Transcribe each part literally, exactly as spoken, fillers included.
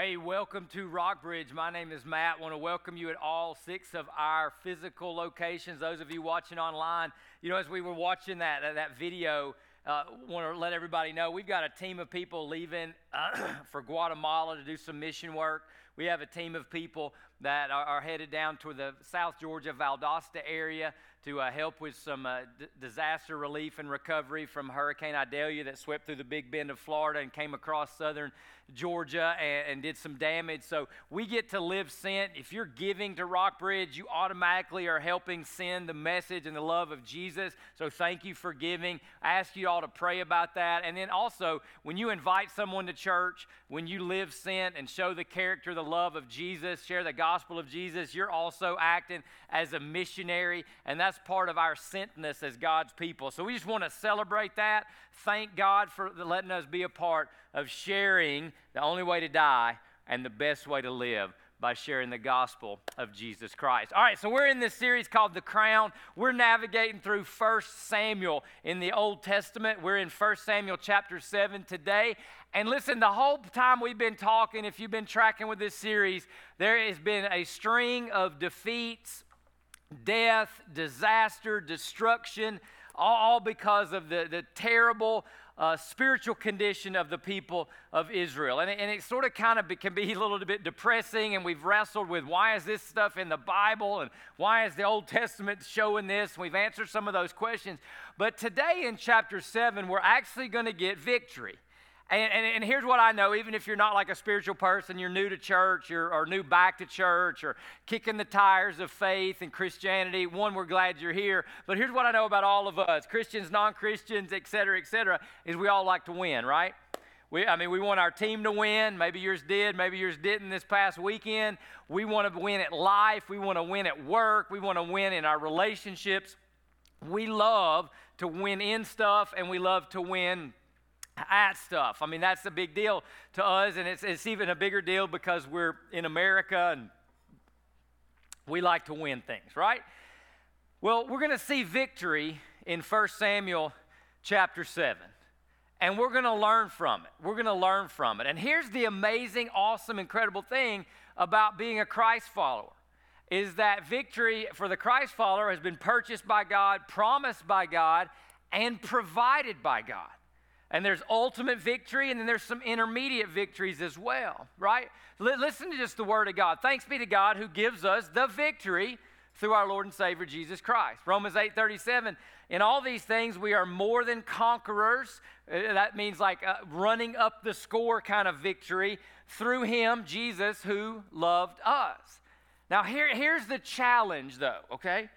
Hey, welcome to Rockbridge. My name is Matt. I want to welcome you at all six of our physical locations. Those of you watching online, you know, as we were watching that that, that video, uh, want to let everybody know we've got a team of people leaving uh, for Guatemala to do some mission work. We have a team of people that are, are headed down to the South Georgia Valdosta area to uh, help with some uh, d- disaster relief and recovery from Hurricane Idalia that swept through the Big Bend of Florida and came across southern Georgia and, and did some damage. So we get to live sent. If you're giving to Rockbridge, you automatically are helping send the message and the love of Jesus. So thank you for giving. I ask you all to pray about that. And then also, when you invite someone to church, when you live sent and show the character, the love of Jesus, share the gospel of Jesus, you're also acting as a missionary, and that's part of our sentness as God's people. So we just want to celebrate that. Thank God for letting us be a part of sharing the only way to die and the best way to live, by sharing the gospel of Jesus Christ. All right, so we're in this series called The Crown. We're navigating through First Samuel in the Old Testament. We're in First Samuel chapter seven today. And listen, the whole time we've been talking, if you've been tracking with this series, there has been a string of defeats, death, disaster, destruction, all because of the, the terrible Uh, spiritual condition of the people of Israel. And, and it sort of kind of can be a little bit depressing, and we've wrestled with why is this stuff in the Bible, and why is the Old Testament showing this? And we've answered some of those questions. But today in chapter seven, we're actually going to get victory. And, and, and here's what I know, even if you're not like a spiritual person, you're new to church, you're, or new back to church, or kicking the tires of faith and Christianity, one, we're glad you're here. But here's what I know about all of us, Christians, non-Christians, et cetera, et cetera, is we all like to win, right? We, I mean, we want our team to win. Maybe yours did. Maybe yours didn't this past weekend. We want to win at life. We want to win at work. We want to win in our relationships. We love to win in stuff, and we love to win at stuff. I mean, that's a big deal to us, and it's it's even a bigger deal because we're in America and we like to win things, right? Well, we're going to see victory in First Samuel chapter seven, and we're going to learn from it. We're going to learn from it. And here's the amazing, awesome, incredible thing about being a Christ follower is that victory for the Christ follower has been purchased by God, promised by God, and provided by God. And there's ultimate victory, and then there's some intermediate victories as well, right? L- listen to just the word of God. Thanks be to God who gives us the victory through our Lord and Savior Jesus Christ. Romans eight thirty-seven, in all these things we are more than conquerors. Uh, that means like uh, running up the score kind of victory through him, Jesus, who loved us. Now here, here's the challenge though, okay?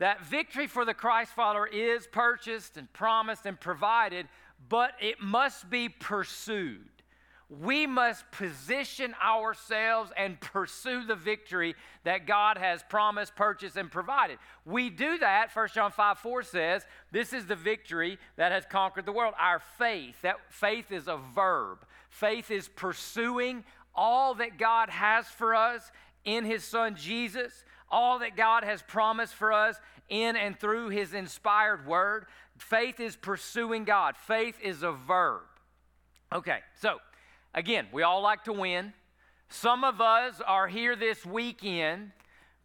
That victory for the Christ follower is purchased and promised and provided, but it must be pursued. We must position ourselves and pursue the victory that God has promised, purchased, and provided. We do that, First John five four says, this is the victory that has conquered the world, our faith. That faith is a verb. Faith is pursuing all that God has for us in his son Jesus, all that God has promised for us in and through his inspired word. Faith is pursuing God. Faith is a verb. Okay, so again, we all like to win. Some of us are here this weekend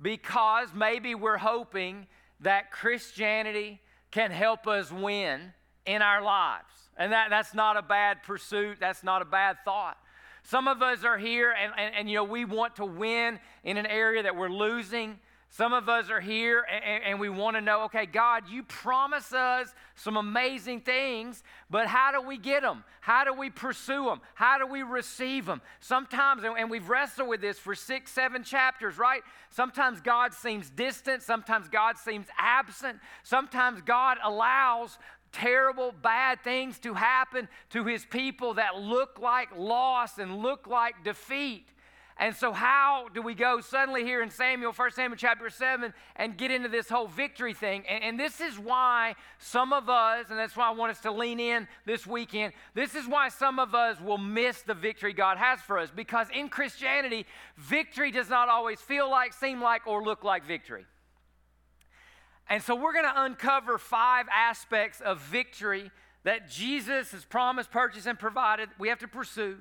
because maybe we're hoping that Christianity can help us win in our lives. And that, that's not a bad pursuit. That's not a bad thought. Some of us are here and, and, and you know, we want to win in an area that we're losing. Some of us are here and, and we want to know, okay, God, you promise us some amazing things, but how do we get them? How do we pursue them? How do we receive them? Sometimes, and we've wrestled with this for six, seven chapters, right? Sometimes God seems distant. Sometimes God seems absent. Sometimes God allows terrible, bad things to happen to his people that look like loss and look like defeat. And so how do we go suddenly here in Samuel, First Samuel chapter seven, and get into this whole victory thing? And, and this is why some of us, and that's why I want us to lean in this weekend, this is why some of us will miss the victory God has for us. Because in Christianity, victory does not always feel like, seem like, or look like victory. And so we're going to uncover five aspects of victory that Jesus has promised, purchased, and provided we have to pursue.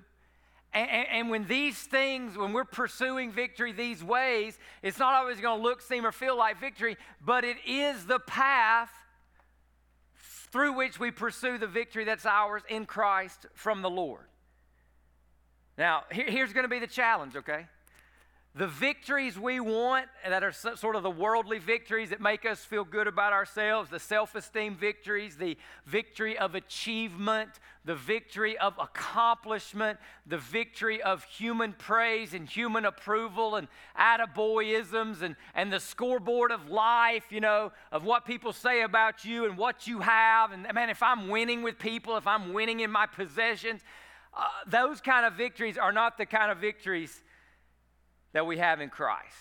And, and, and when these things, when we're pursuing victory these ways, it's not always going to look, seem, or feel like victory, but it is the path through which we pursue the victory that's ours in Christ from the Lord. Now, here, here's going to be the challenge, okay? The victories we want that are sort of the worldly victories that make us feel good about ourselves, the self-esteem victories, the victory of achievement, the victory of accomplishment, the victory of human praise and human approval and attaboyisms and, and the scoreboard of life, you know, of what people say about you and what you have. And, man, if I'm winning with people, if I'm winning in my possessions, uh, those kind of victories are not the kind of victories that we have in Christ.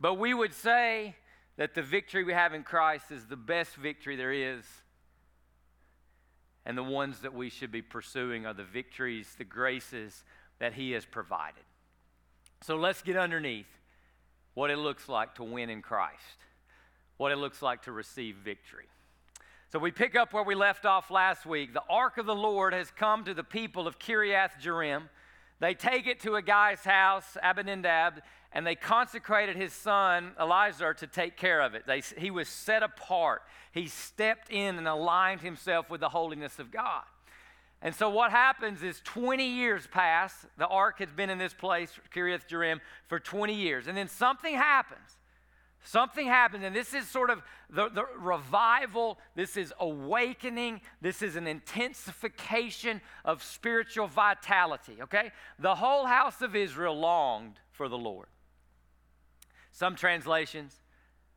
But we would say that the victory we have in Christ is the best victory there is. And the ones that we should be pursuing are the victories, the graces that He has provided. So let's get underneath what it looks like to win in Christ, what it looks like to receive victory. So we pick up where we left off last week. The ark of the Lord has come to the people of Kiriath-jearim. They take it to a guy's house, Abinadab, and they consecrated his son, Eleazar, to take care of it. They, he was set apart. He stepped in and aligned himself with the holiness of God. And so what happens is twenty years pass. The ark has been in this place, Kiriath-jearim, for twenty years. And then something happens. Something happens, and this is sort of the, the revival, this is awakening, this is an intensification of spiritual vitality, okay? The whole house of Israel longed for the Lord. Some translations,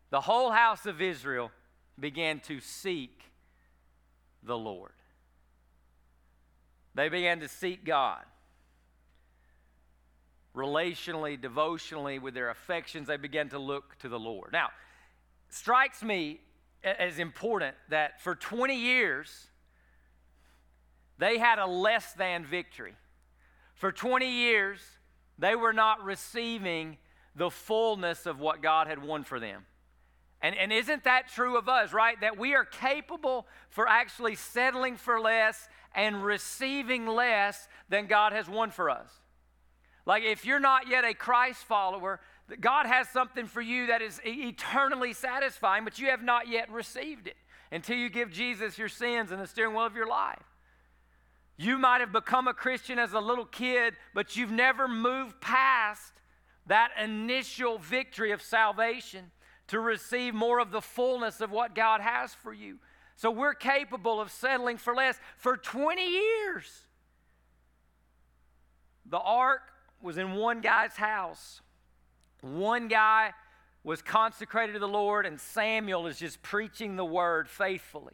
the whole house of Israel began to seek the Lord. They began to seek God. Relationally, devotionally, with their affections, they began to look to the Lord. Now, strikes me as important that for twenty years, they had a less than victory. For twenty years, they were not receiving the fullness of what God had won for them. And, and isn't that true of us, right? That we are capable for actually settling for less and receiving less than God has won for us. Like, if you're not yet a Christ follower, God has something for you that is eternally satisfying, but you have not yet received it until you give Jesus your sins and the steering wheel of your life. You might have become a Christian as a little kid, but you've never moved past that initial victory of salvation to receive more of the fullness of what God has for you. So we're capable of settling for less. For twenty years, the ark was in one guy's house. One guy was consecrated to the Lord, and Samuel is just preaching the word faithfully.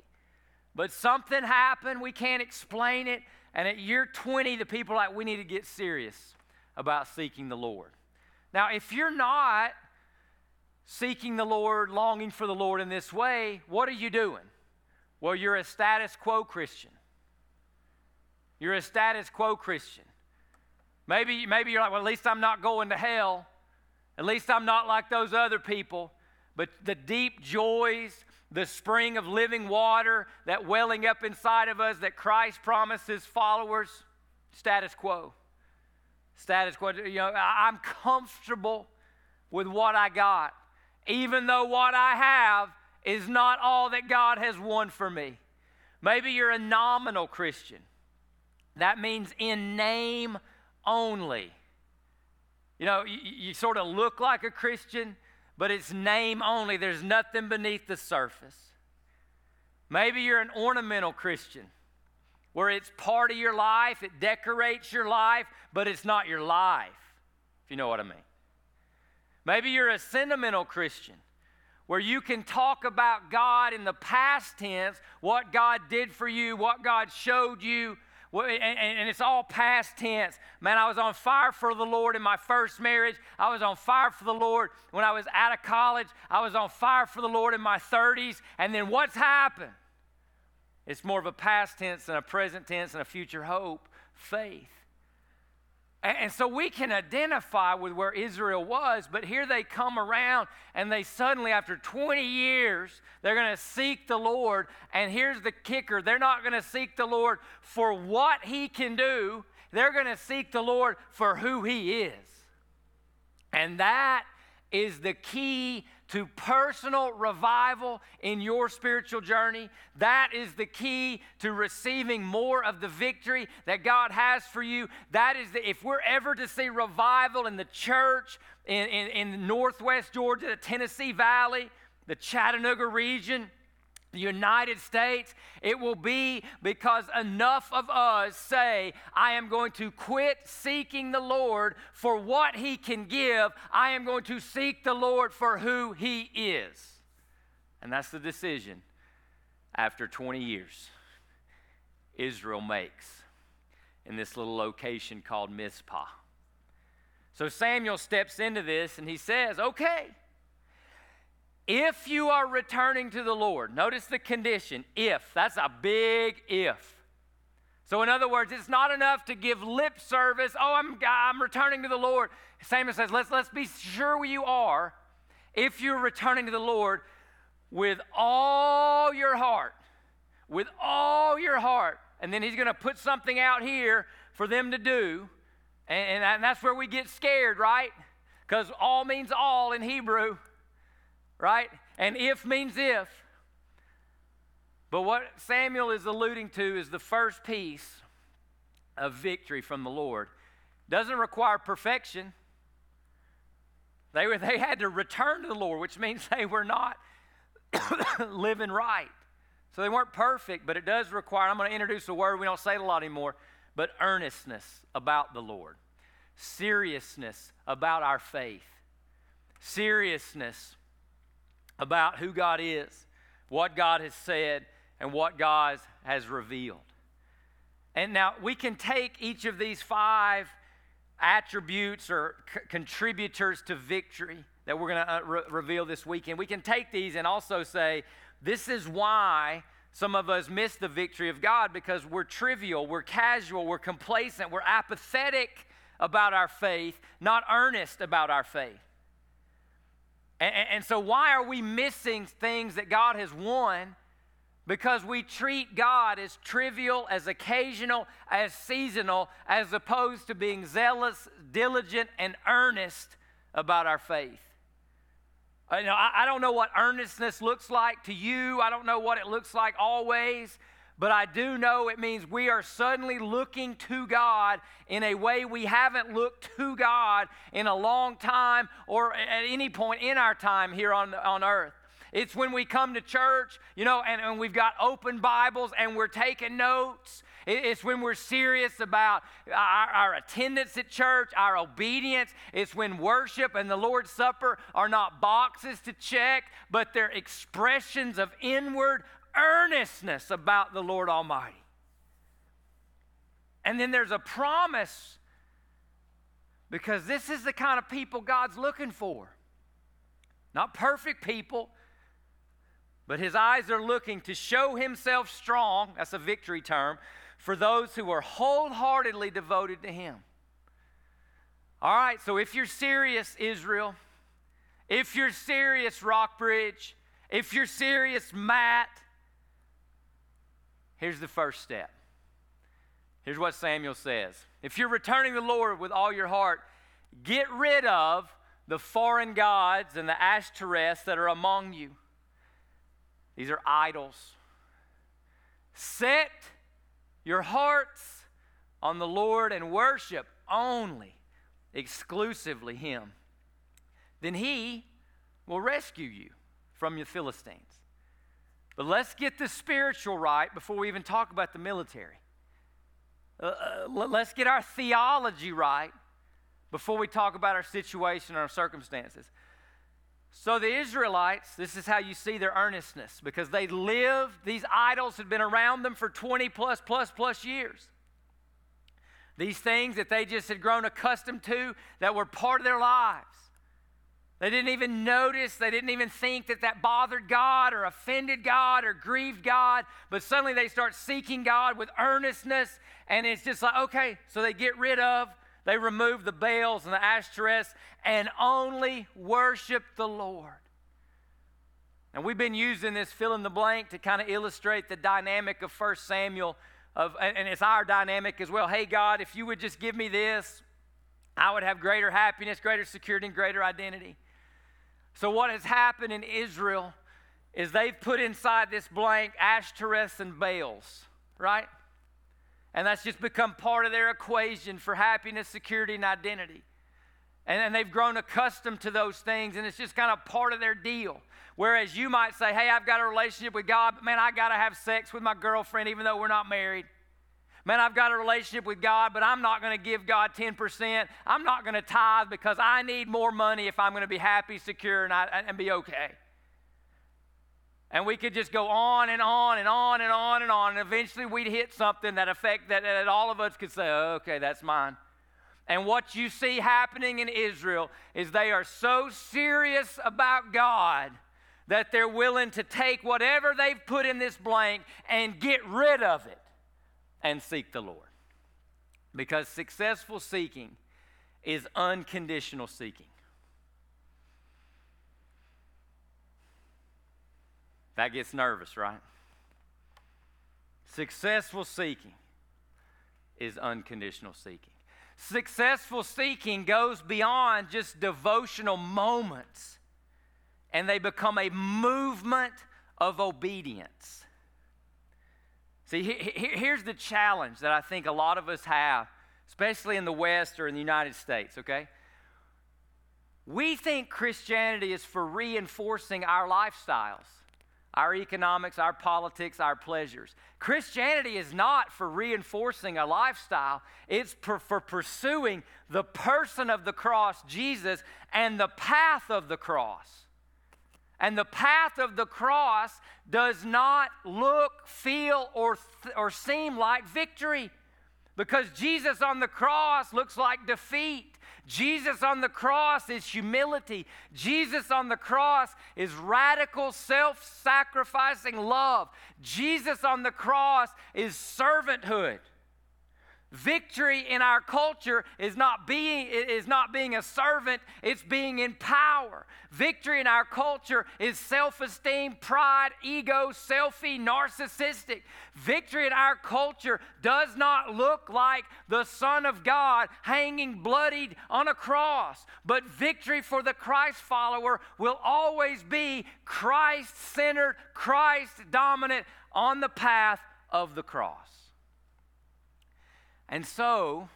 But something happened. We can't explain it. And at year twenty, the people are like, we need to get serious about seeking the Lord. Now, if you're not seeking the Lord, longing for the Lord in this way, what are you doing? Well, you're a status quo Christian. You're a status quo Christian. Maybe, maybe you're like, well, at least I'm not going to hell. At least I'm not like those other people. But the deep joys, the spring of living water, that welling up inside of us that Christ promises followers, status quo. Status quo. You know, I'm comfortable with what I got, even though what I have is not all that God has won for me. Maybe you're a nominal Christian. That means in name only. You know, you, you sort of look like a Christian, but it's name only. There's nothing beneath the surface. Maybe you're an ornamental Christian, where it's part of your life, it decorates your life, but it's not your life, if you know what I mean. Maybe you're a sentimental Christian, where you can talk about God in the past tense, what God did for you, what God showed you, Well, and, and it's all past tense. Man, I was on fire for the Lord in my first marriage. I was on fire for the Lord when I was out of college. I was on fire for the Lord in my thirties. And then what's happened? It's more of a past tense than a present tense and a future hope, faith. And, and so we can identify with where Israel was, but here they come around and they suddenly, after twenty years, they're going to seek the Lord. And here's the kicker. They're not going to seek the Lord for what He can do. They're going to seek the Lord for who He is. And that is the key to personal revival in your spiritual journey. That is the key to receiving more of the victory that God has for you. That is the, if we're ever to see revival in the church in, in, in Northwest Georgia, the Tennessee Valley, the Chattanooga region, the United States, it will be because enough of us say, I am going to quit seeking the Lord for what He can give. I am going to seek the Lord for who He is. And that's the decision after twenty years Israel makes in this little location called Mizpah. So Samuel steps into this and he says, okay, if you are returning to the Lord, notice the condition, if. That's a big if. So in other words, it's not enough to give lip service. Oh, I'm, I'm returning to the Lord. Samuel says, let's, let's be sure you are, if you're returning to the Lord with all your heart, with all your heart. And then he's going to put something out here for them to do. And, and that's where we get scared, right? Because all means all in Hebrew. Right? And if means if. But what Samuel is alluding to is the first piece of victory from the Lord. Doesn't require perfection. They were, they had to return to the Lord, which means they were not living right. So they weren't perfect, but it does require, I'm going to introduce a word we don't say it a lot anymore, but earnestness about the Lord. Seriousness about our faith. Seriousness about who God is, what God has said, and what God has revealed. And now we can take each of these five attributes or c- contributors to victory that we're going to uh, re- reveal this weekend. We can take these and also say, this is why some of us miss the victory of God, because we're trivial, we're casual, we're complacent, we're apathetic about our faith, not earnest about our faith. And so why are we missing things that God has won? Because we treat God as trivial, as occasional, as seasonal, as opposed to being zealous, diligent, and earnest about our faith. You know, I don't know what earnestness looks like to you. I don't know what it looks like always. But I do know it means we are suddenly looking to God in a way we haven't looked to God in a long time or at any point in our time here on, on earth. It's when we come to church, you know, and, and we've got open Bibles and we're taking notes. It's when we're serious about our, our attendance at church, our obedience. It's when worship and the Lord's Supper are not boxes to check, but they're expressions of inward earnestness about the Lord Almighty. And then there's a promise, because this is the kind of people God's looking for. Not perfect people, but His eyes are looking to show Himself strong, that's a victory term, for those who are wholeheartedly devoted to Him. All right, so if you're serious, Israel, if you're serious, Rockbridge, if you're serious, Matt, here's the first step. Here's what Samuel says. If you're returning to the Lord with all your heart, get rid of the foreign gods and the Ashtoreths that are among you. These are idols. Set your hearts on the Lord and worship only, exclusively Him. Then He will rescue you from your Philistines. But let's get the spiritual right before we even talk about the military. Uh, uh, let's get our theology right before we talk about our situation and our circumstances. So the Israelites, this is how you see their earnestness, because they lived, these idols had been around them for twenty plus plus plus years. These things that they just had grown accustomed to that were part of their lives. They didn't even notice, they didn't even think that that bothered God or offended God or grieved God, but suddenly they start seeking God with earnestness, and it's just like, okay, so they get rid of, they remove the Baals and the Ashtoreths, and only worship the Lord. And we've been using this fill in the blank to kind of illustrate the dynamic of First Samuel of, and it's our dynamic as well. Hey, God, if you would just give me this, I would have greater happiness, greater security, and greater identity. So what has happened in Israel is they've put inside this blank Ashtoreths and Baals, right? And that's just become part of their equation for happiness, security, and identity. And then they've grown accustomed to those things, and it's just kind of part of their deal. Whereas you might say, hey, I've got a relationship with God, but man, I got to have sex with my girlfriend even though we're not married. Man, I've got a relationship with God, but I'm not going to give God ten percent. I'm not going to tithe because I need more money if I'm going to be happy, secure, and, I, and be okay. And we could just go on and on and on and on and on, and eventually we'd hit something that affect that, that all of us could say, oh, okay, that's mine. And what you see happening in Israel is they are so serious about God that they're willing to take whatever they've put in this blank and get rid of it. And seek the Lord. Because successful seeking is unconditional seeking. That gets nervous, right? Successful seeking is unconditional seeking. Successful seeking goes beyond just devotional moments, and they become a movement of obedience. See, here's the challenge that I think a lot of us have, especially in the West or in the United States, okay? We think Christianity is for reinforcing our lifestyles, our economics, our politics, our pleasures. Christianity is not for reinforcing a lifestyle. It's for, for pursuing the person of the cross, Jesus, and the path of the cross. And the path of the cross does not look, feel, or, th- or seem like victory. Because Jesus on the cross looks like defeat. Jesus on the cross is humility. Jesus on the cross is radical, self-sacrificing love. Jesus on the cross is servanthood. Victory in our culture is not being is not being a servant, it's being in power. Victory in our culture is self-esteem, pride, ego, selfie, narcissistic. Victory in our culture does not look like the Son of God hanging bloodied on a cross, but victory for the Christ follower will always be Christ-centered, Christ-dominant on the path of the cross. And so,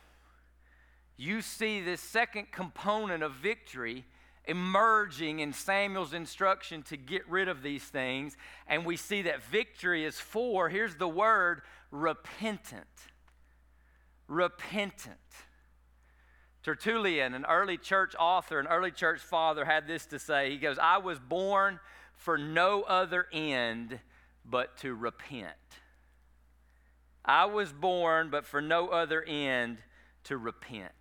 you see this second component of victory emerging in Samuel's instruction to get rid of these things. And we see that victory is for, here's the word, repentant. Repentant. Tertullian, an early church author, an early church father, had this to say. He goes, I was born for no other end but to repent. I was born, but for no other end, to repent.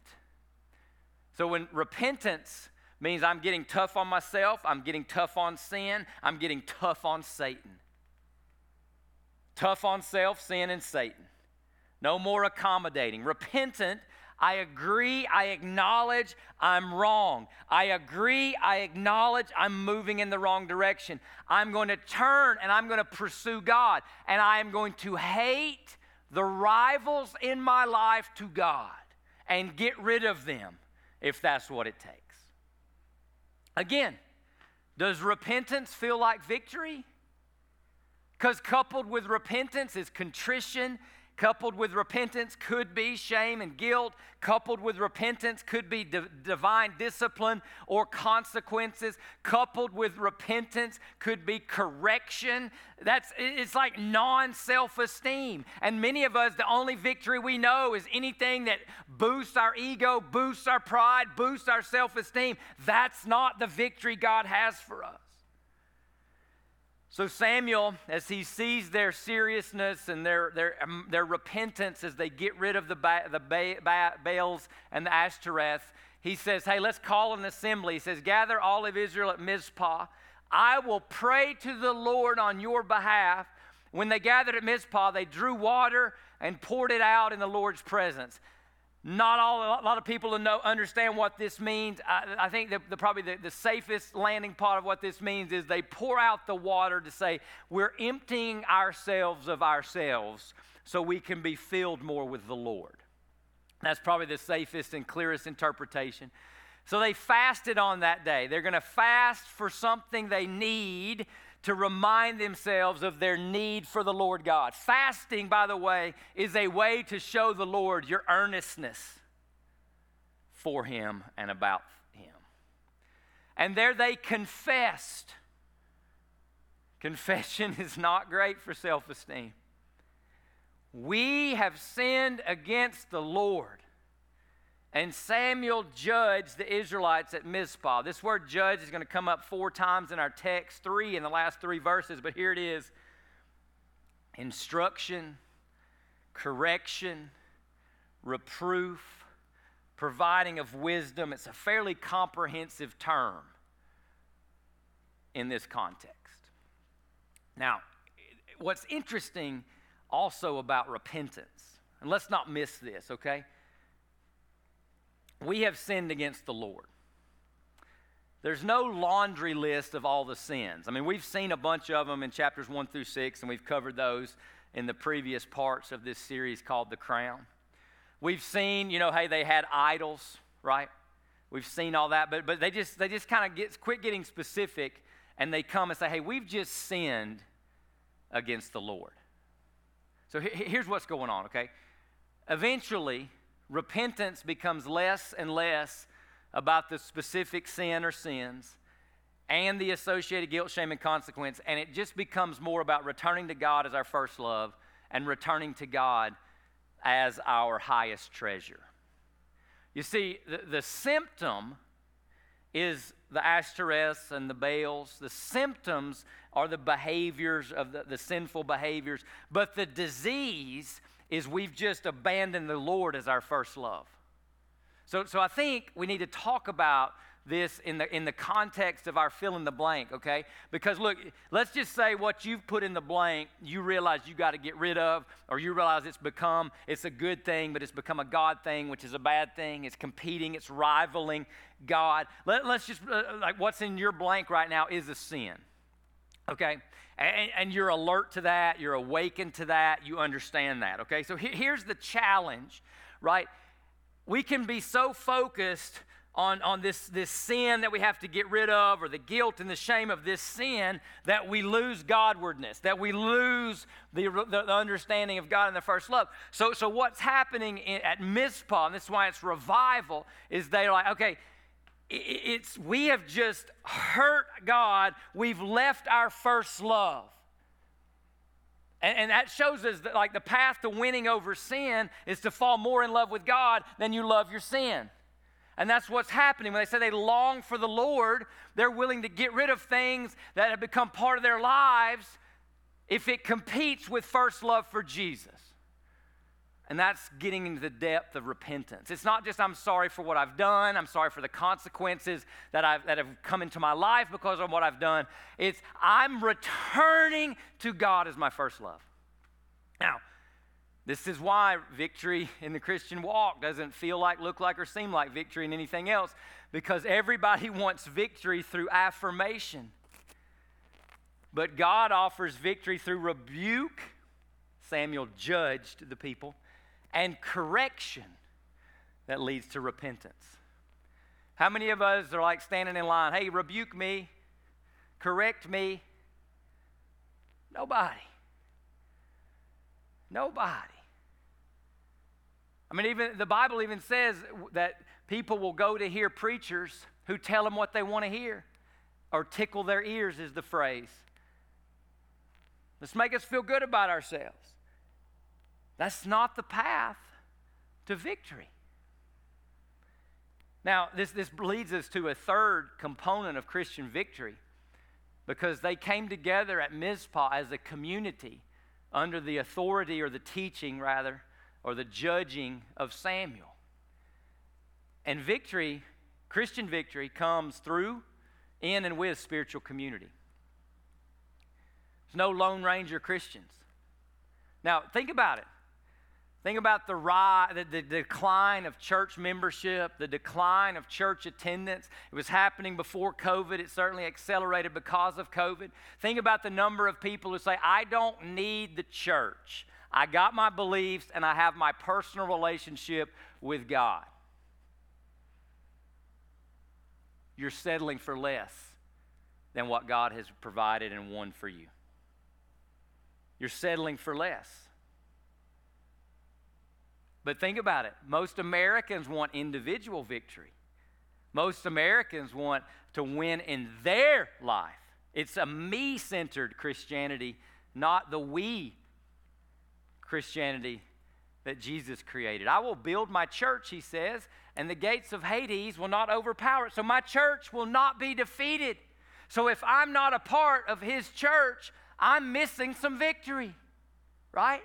So when repentance means I'm getting tough on myself, I'm getting tough on sin, I'm getting tough on Satan. Tough on self, sin, and Satan. No more accommodating. Repentant, I agree, I acknowledge I'm wrong. I agree, I acknowledge I'm moving in the wrong direction. I'm going to turn and I'm going to pursue God. And I am going to hate the rivals in my life to God and get rid of them if that's what it takes. Again, does repentance feel like victory? Because coupled with repentance is contrition. Coupled with repentance could be shame and guilt. Coupled with repentance could be di- divine discipline or consequences. Coupled with repentance could be correction. That's, it's like non-self-esteem. And many of us, the only victory we know is anything that boosts our ego, boosts our pride, boosts our self-esteem. That's not the victory God has for us. So Samuel, as he sees their seriousness and their their um, their repentance as they get rid of the, ba- the ba- ba- Baals and the Ashtoreth, he says, hey, let's call an assembly. He says, gather all of Israel at Mizpah. I will pray to the Lord on your behalf. When they gathered at Mizpah, they drew water and poured it out in the Lord's presence. Not all, a lot of people know, understand what this means. I, I think the, the, probably the, the safest landing part of what this means is they pour out the water to say, we're emptying ourselves of ourselves so we can be filled more with the Lord. That's probably the safest and clearest interpretation. So they fasted on that day. They're going to fast for something they need to remind themselves of their need for the Lord God. Fasting, by the way, is a way to show the Lord your earnestness for Him and about Him. And there they confessed. Confession is not great for self-esteem. We have sinned against the Lord. And Samuel judged the Israelites at Mizpah. This word judge is going to come up four times in our text, three in the last three verses, but here it is. Instruction, correction, reproof, providing of wisdom. It's a fairly comprehensive term in this context. Now, what's interesting also about repentance, and let's not miss this, okay? We have sinned against the Lord. There's no laundry list of all the sins. I mean, we've seen a bunch of them in chapters one through six, and we've covered those in the previous parts of this series called The Crown. We've seen, you know, hey, they had idols, right? We've seen all that, but but they just they just kind of get quit getting specific, and they come and say, hey, we've just sinned against the Lord. So here's what's going on, okay? Eventually, repentance becomes less and less about the specific sin or sins and the associated guilt, shame, and consequence, and it just becomes more about returning to God as our first love and returning to God as our highest treasure. You see, the, the symptom is the Ashtoreths and the Baals. The symptoms are the behaviors of the, the sinful behaviors. But the disease is we've just abandoned the Lord as our first love. So, so I think we need to talk about this in the in the context of our fill in the blank, okay? Because look, let's just say what you've put in the blank, you realize you got to get rid of, or you realize it's become, it's a good thing, but it's become a God thing, which is a bad thing. It's competing, it's rivaling God. Let, let's just, uh, like what's in your blank right now is a sin, okay? And, and you're alert to that, you're awakened to that, you understand that, okay? So he, here's the challenge, right? We can be so focused on, on this, this sin that we have to get rid of, or the guilt and the shame of this sin, that we lose Godwardness, that we lose the, the, the understanding of God and the first love. So, so what's happening in, at Mizpah, and this is why it's revival, is they're like, okay, it's we have just hurt God, we've left our first love. And, and that shows us that like the path to winning over sin is to fall more in love with God than you love your sin. And that's what's happening. When they say they long for the Lord, they're willing to get rid of things that have become part of their lives if it competes with first love for Jesus. And that's getting into the depth of repentance. It's not just I'm sorry for what I've done. I'm sorry for the consequences that, I've, that have come into my life because of what I've done. It's I'm returning to God as my first love. Now, this is why victory in the Christian walk doesn't feel like, look like, or seem like victory in anything else, because everybody wants victory through affirmation. But God offers victory through rebuke. Samuel judged the people, and correction that leads to repentance. How many of us are like standing in line, hey, rebuke me, correct me? Nobody. Nobody. I mean, even the Bible even says that people will go to hear preachers who tell them what they want to hear, or tickle their ears is the phrase. Let's make us feel good about ourselves. That's not the path to victory. Now, this, this leads us to a third component of Christian victory, because they came together at Mizpah as a community under the authority or the teaching, rather, or the judging of Samuel. And victory, Christian victory, comes through, in, and with spiritual community. There's no Lone Ranger Christians. Now, think about it. Think about the, rise, the, the decline of church membership, the decline of church attendance. It was happening before COVID. It certainly accelerated because of COVID. Think about the number of people who say, I don't need the church. I got my beliefs, and I have my personal relationship with God. You're settling for less than what God has provided and won for you. You're settling for less. But think about it. Most Americans want individual victory. Most Americans want to win in their life. It's a me-centered Christianity, not the we Christianity that Jesus created. I will build my church, he says, and the gates of Hades will not overpower it. So my church will not be defeated. So if I'm not a part of his church, I'm missing some victory, right?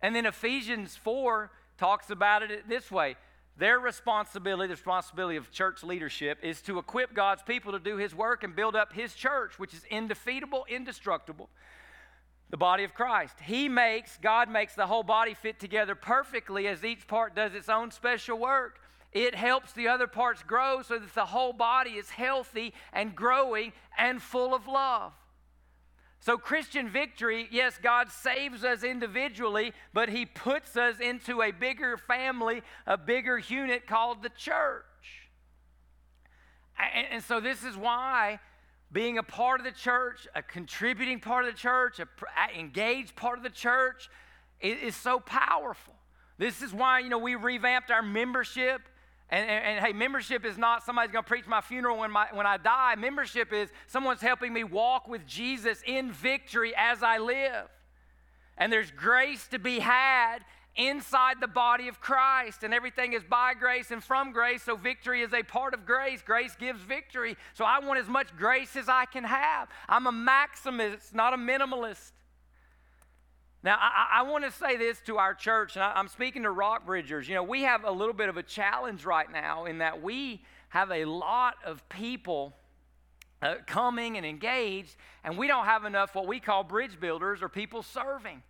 And then Ephesians four talks about it this way. Their responsibility, the responsibility of church leadership, is to equip God's people to do his work and build up his church, which is indefeatable, indestructible, the body of Christ. He makes, God makes the whole body fit together perfectly as each part does its own special work. It helps the other parts grow so that the whole body is healthy and growing and full of love. So Christian victory, yes, God saves us individually, but he puts us into a bigger family, a bigger unit called the church. And, and so this is why being a part of the church, a contributing part of the church, an engaged part of the church is, is so powerful. This is why, you know, we revamped our membership. And, and, and, hey, membership is not somebody's going to preach my funeral when, my, when I die. Membership is someone's helping me walk with Jesus in victory as I live. And there's grace to be had inside the body of Christ. And everything is by grace and from grace, so victory is a part of grace. Grace gives victory. So I want as much grace as I can have. I'm a maximist, not a minimalist. Now, I, I want to say this to our church, and I, I'm speaking to Rockbridgers. You know, we have a little bit of a challenge right now in that we have a lot of people uh, coming and engaged, and we don't have enough what we call bridge builders or people serving.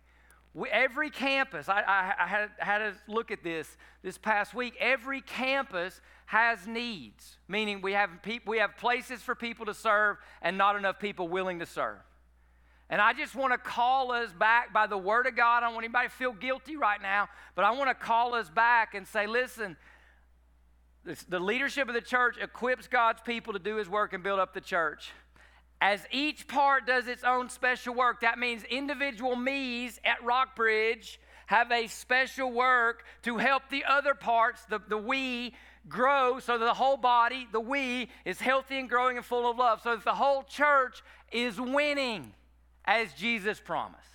We, every campus, I, I, I had, had a look at this this past week, every campus has needs, meaning we have peop- we have places for people to serve and not enough people willing to serve. And I just want to call us back by the Word of God. I don't want anybody to feel guilty right now, but I want to call us back and say, listen, this, the leadership of the church equips God's people to do his work and build up the church. As each part does its own special work, that means individual me's at Rockbridge have a special work to help the other parts, the, the we, grow so that the whole body, the we, is healthy and growing and full of love, so that the whole church is winning, as Jesus promised.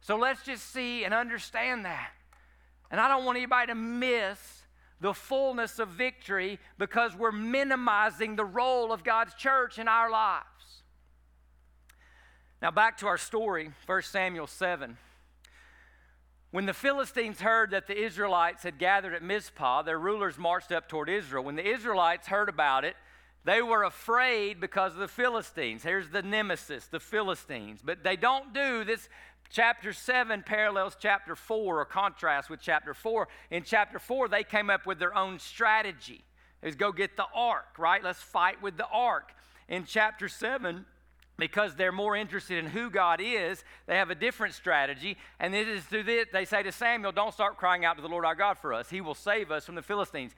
So let's just see and understand that. And I don't want anybody to miss the fullness of victory because we're minimizing the role of God's church in our lives. Now back to our story, First Samuel seven. When the Philistines heard that the Israelites had gathered at Mizpah, their rulers marched up toward Israel. When the Israelites heard about it, they were afraid because of the Philistines. Here's the nemesis, the Philistines. But they don't do this. Chapter seven parallels chapter four or contrasts with chapter four. In chapter four, they came up with their own strategy. It was go get the ark, right? Let's fight with the ark. In chapter seven, because they're more interested in who God is, they have a different strategy. And this is through this. They say to Samuel, don't start crying out to the Lord our God for us. He will save us from the Philistines.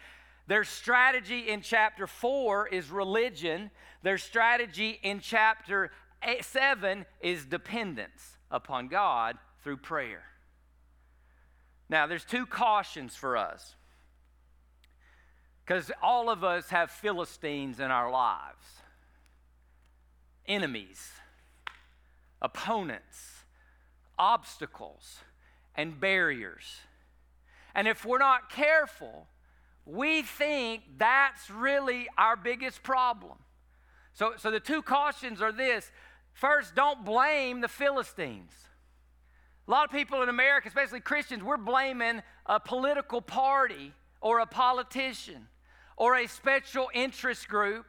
Their strategy in chapter four is religion. Their strategy in chapter seven is dependence upon God through prayer. Now, there's two cautions for us, because all of us have Philistines in our lives, enemies, opponents, obstacles, and barriers. And if we're not careful, we think that's really our biggest problem. So, so the two cautions are this. First, don't blame the Philistines. A lot of people in America, especially Christians, we're blaming a political party or a politician or a special interest group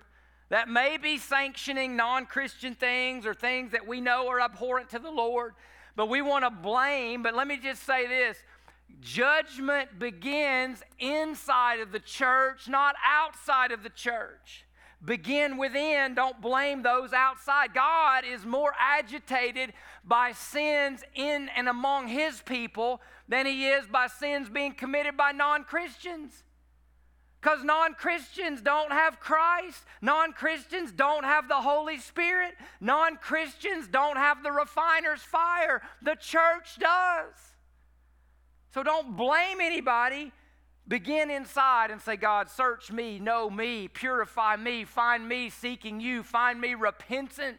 that may be sanctioning non-Christian things or things that we know are abhorrent to the Lord. But we want to blame. But let me just say this. Judgment begins inside of the church, not outside of the church. Begin within. Don't blame those outside. God is more agitated by sins in and among his people than he is by sins being committed by non-Christians. Because non-Christians don't have Christ. Non-Christians don't have the Holy Spirit. Non-Christians don't have the refiner's fire. The church does. So don't blame anybody. Begin inside and say, God, search me, know me, purify me, find me seeking you, find me repentant.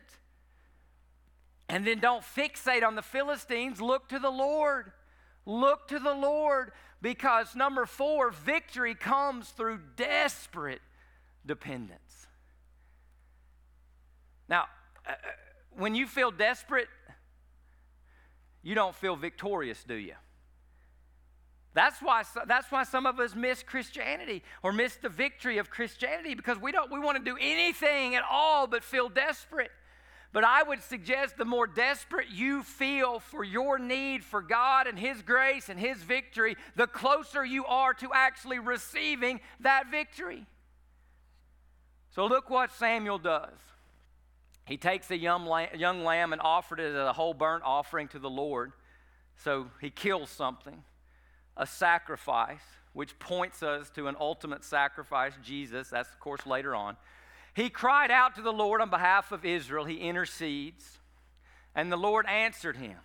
And then don't fixate on the Philistines. Look to the Lord. Look to the Lord, because number four, victory comes through desperate dependence. Now, uh, when you feel desperate, you don't feel victorious, do you? That's why, that's why some of us miss Christianity or miss the victory of Christianity, because we don't we want to do anything at all but feel desperate. But I would suggest the more desperate you feel for your need for God and his grace and his victory, the closer you are to actually receiving that victory. So look what Samuel does. He takes a young lamb, young lamb and offered it as a whole burnt offering to the Lord. So he kills something. A sacrifice, which points us to an ultimate sacrifice, Jesus. That's, of course, later on. He cried out to the Lord on behalf of Israel. He intercedes, and the Lord answered him.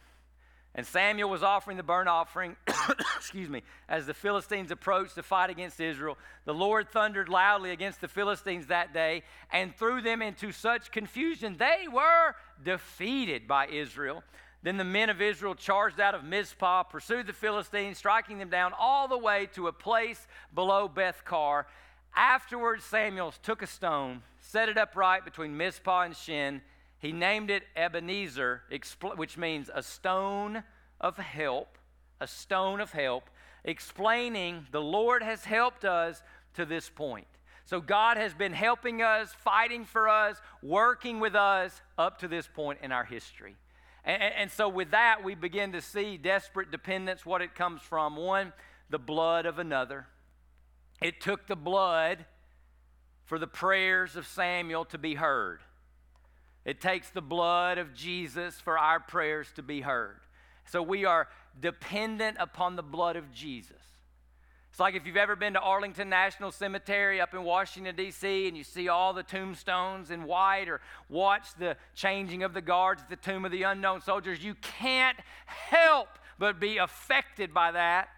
And Samuel was offering the burnt offering, excuse me, as the Philistines approached to fight against Israel. The Lord thundered loudly against the Philistines that day and threw them into such confusion they were defeated by Israel. Then the men of Israel charged out of Mizpah, pursued the Philistines, striking them down all the way to a place below Beth-kar. Afterwards, Samuel took a stone, set it upright between Mizpah and Shin. He named it Ebenezer, which means a stone of help, a stone of help, explaining the Lord has helped us to this point. So God has been helping us, fighting for us, working with us up to this point in our history. And, and so with that, we begin to see desperate dependence, what it comes from. One, the blood of another. It took the blood for the prayers of Samuel to be heard. It takes the blood of Jesus for our prayers to be heard. So we are dependent upon the blood of Jesus. It's like if you've ever been to Arlington National Cemetery up in Washington, D C, and you see all the tombstones in white, or watch the changing of the guards at the Tomb of the Unknown Soldiers. You can't help but be affected by that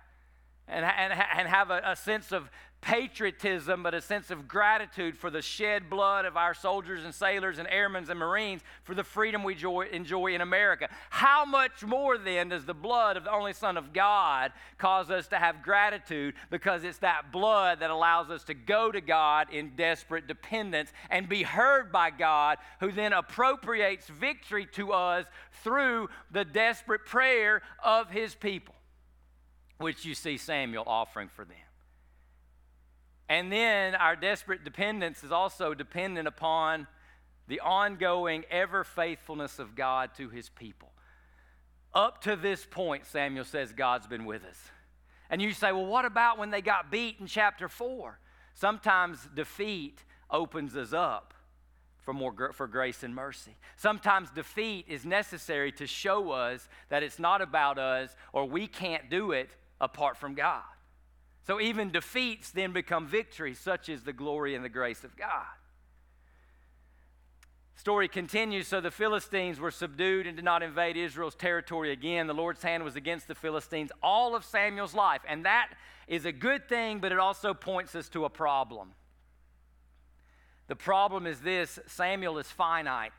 and, and, and have a, a sense of patriotism, but a sense of gratitude for the shed blood of our soldiers and sailors and airmen and Marines for the freedom we joy, enjoy in America. How much more then does the blood of the only Son of God cause us to have gratitude, because it's that blood that allows us to go to God in desperate dependence and be heard by God, who then appropriates victory to us through the desperate prayer of his people, which you see Samuel offering for them. And then our desperate dependence is also dependent upon the ongoing ever-faithfulness of God to his people. Up to this point, Samuel says, God's been with us. And you say, well, what about when they got beat in chapter four? Sometimes defeat opens us up for more for grace and mercy. Sometimes defeat is necessary to show us that it's not about us, or we can't do it apart from God. So even defeats then become victories, such is the glory and the grace of God. Story continues. So the Philistines were subdued and did not invade Israel's territory again. The Lord's hand was against the Philistines all of Samuel's life. And that is a good thing, but it also points us to a problem. The problem is this: Samuel is finite.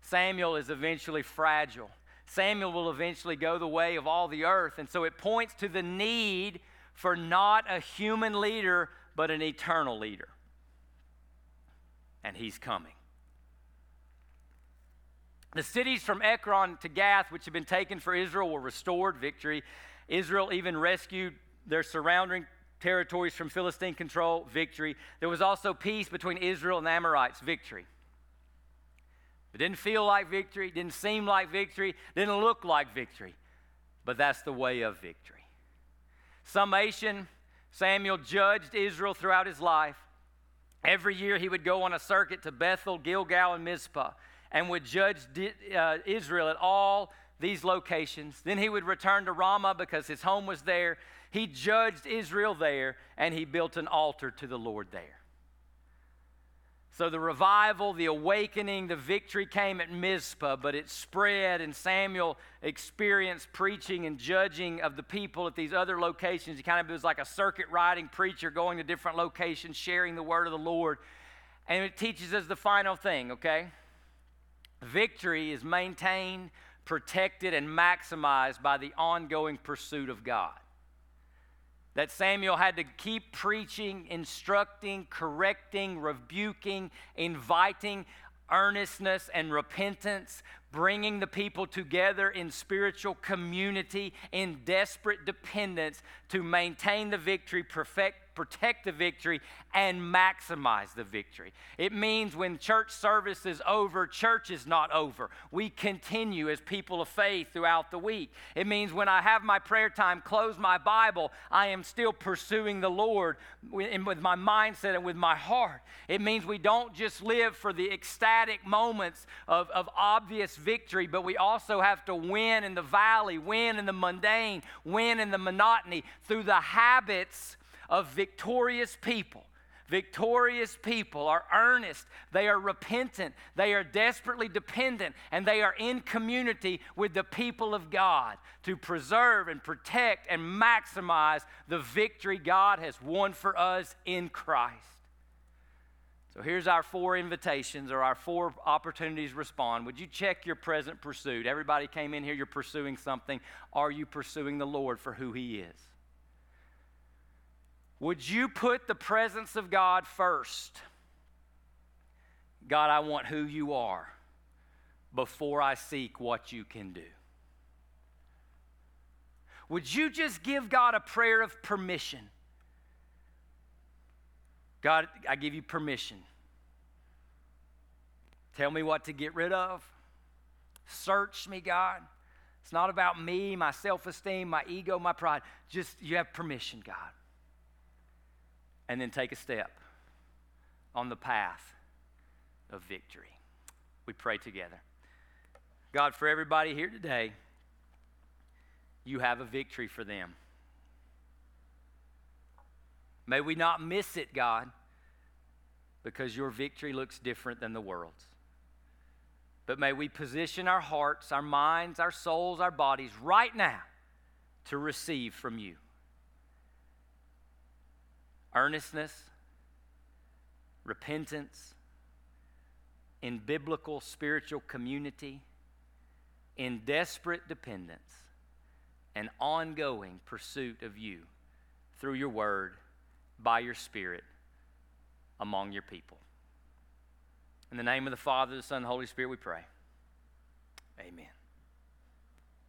Samuel is eventually fragile. Samuel will eventually go the way of all the earth. And so it points to the need for not a human leader, but an eternal leader. And he's coming. The cities from Ekron to Gath, which had been taken for Israel, were restored, victory. Israel even rescued their surrounding territories from Philistine control, victory. There was also peace between Israel and the Amorites, victory. It didn't feel like victory, didn't seem like victory, didn't look like victory. But that's the way of victory. Summation: Samuel judged Israel throughout his life. Every year he would go on a circuit to Bethel, Gilgal, and Mizpah, and would judge uh, Israel at all these locations. Then he would return to Ramah because his home was there. He judged Israel there, and he built an altar to the Lord there. So the revival, the awakening, the victory came at Mizpah, but it spread, and Samuel experienced preaching and judging of the people at these other locations. He kind of was like a circuit-riding preacher going to different locations, sharing the word of the Lord. And it teaches us the final thing, okay? Victory is maintained, protected, and maximized by the ongoing pursuit of God. That Samuel had to keep preaching, instructing, correcting, rebuking, inviting earnestness and repentance, bringing the people together in spiritual community, in desperate dependence to maintain the victory, perfect, protect the victory, and maximize the victory. It means when church service is over, church is not over. We continue as people of faith throughout the week. It means when I have my prayer time, close my Bible, I am still pursuing the Lord with my mindset and with my heart. It means we don't just live for the ecstatic moments of, of obvious victory, but we also have to win in the valley, win in the mundane, win in the monotony through the habits of victorious people. Victorious people are earnest, they are repentant, they are desperately dependent, and they are in community with the people of God to preserve and protect and maximize the victory God has won for us in Christ. So here's our four invitations, or our four opportunities to respond. Would you check your present pursuit? Everybody came in here, you're pursuing something. Are you pursuing the Lord for who He is? Would you put the presence of God first? God, I want who you are before I seek what you can do. Would you just give God a prayer of permission? God, I give you permission. Tell me what to get rid of. Search me, God. It's not about me, my self-esteem, my ego, my pride. Just, you have permission, God. And then take a step on the path of victory. We pray together. God, for everybody here today, you have a victory for them. May we not miss it, God, because your victory looks different than the world's. But may we position our hearts, our minds, our souls, our bodies right now to receive from you. Earnestness, repentance, in biblical spiritual community, in desperate dependence, and ongoing pursuit of you through your word, by your spirit, among your people. In the name of the Father, the Son, and the Holy Spirit, we pray. Amen.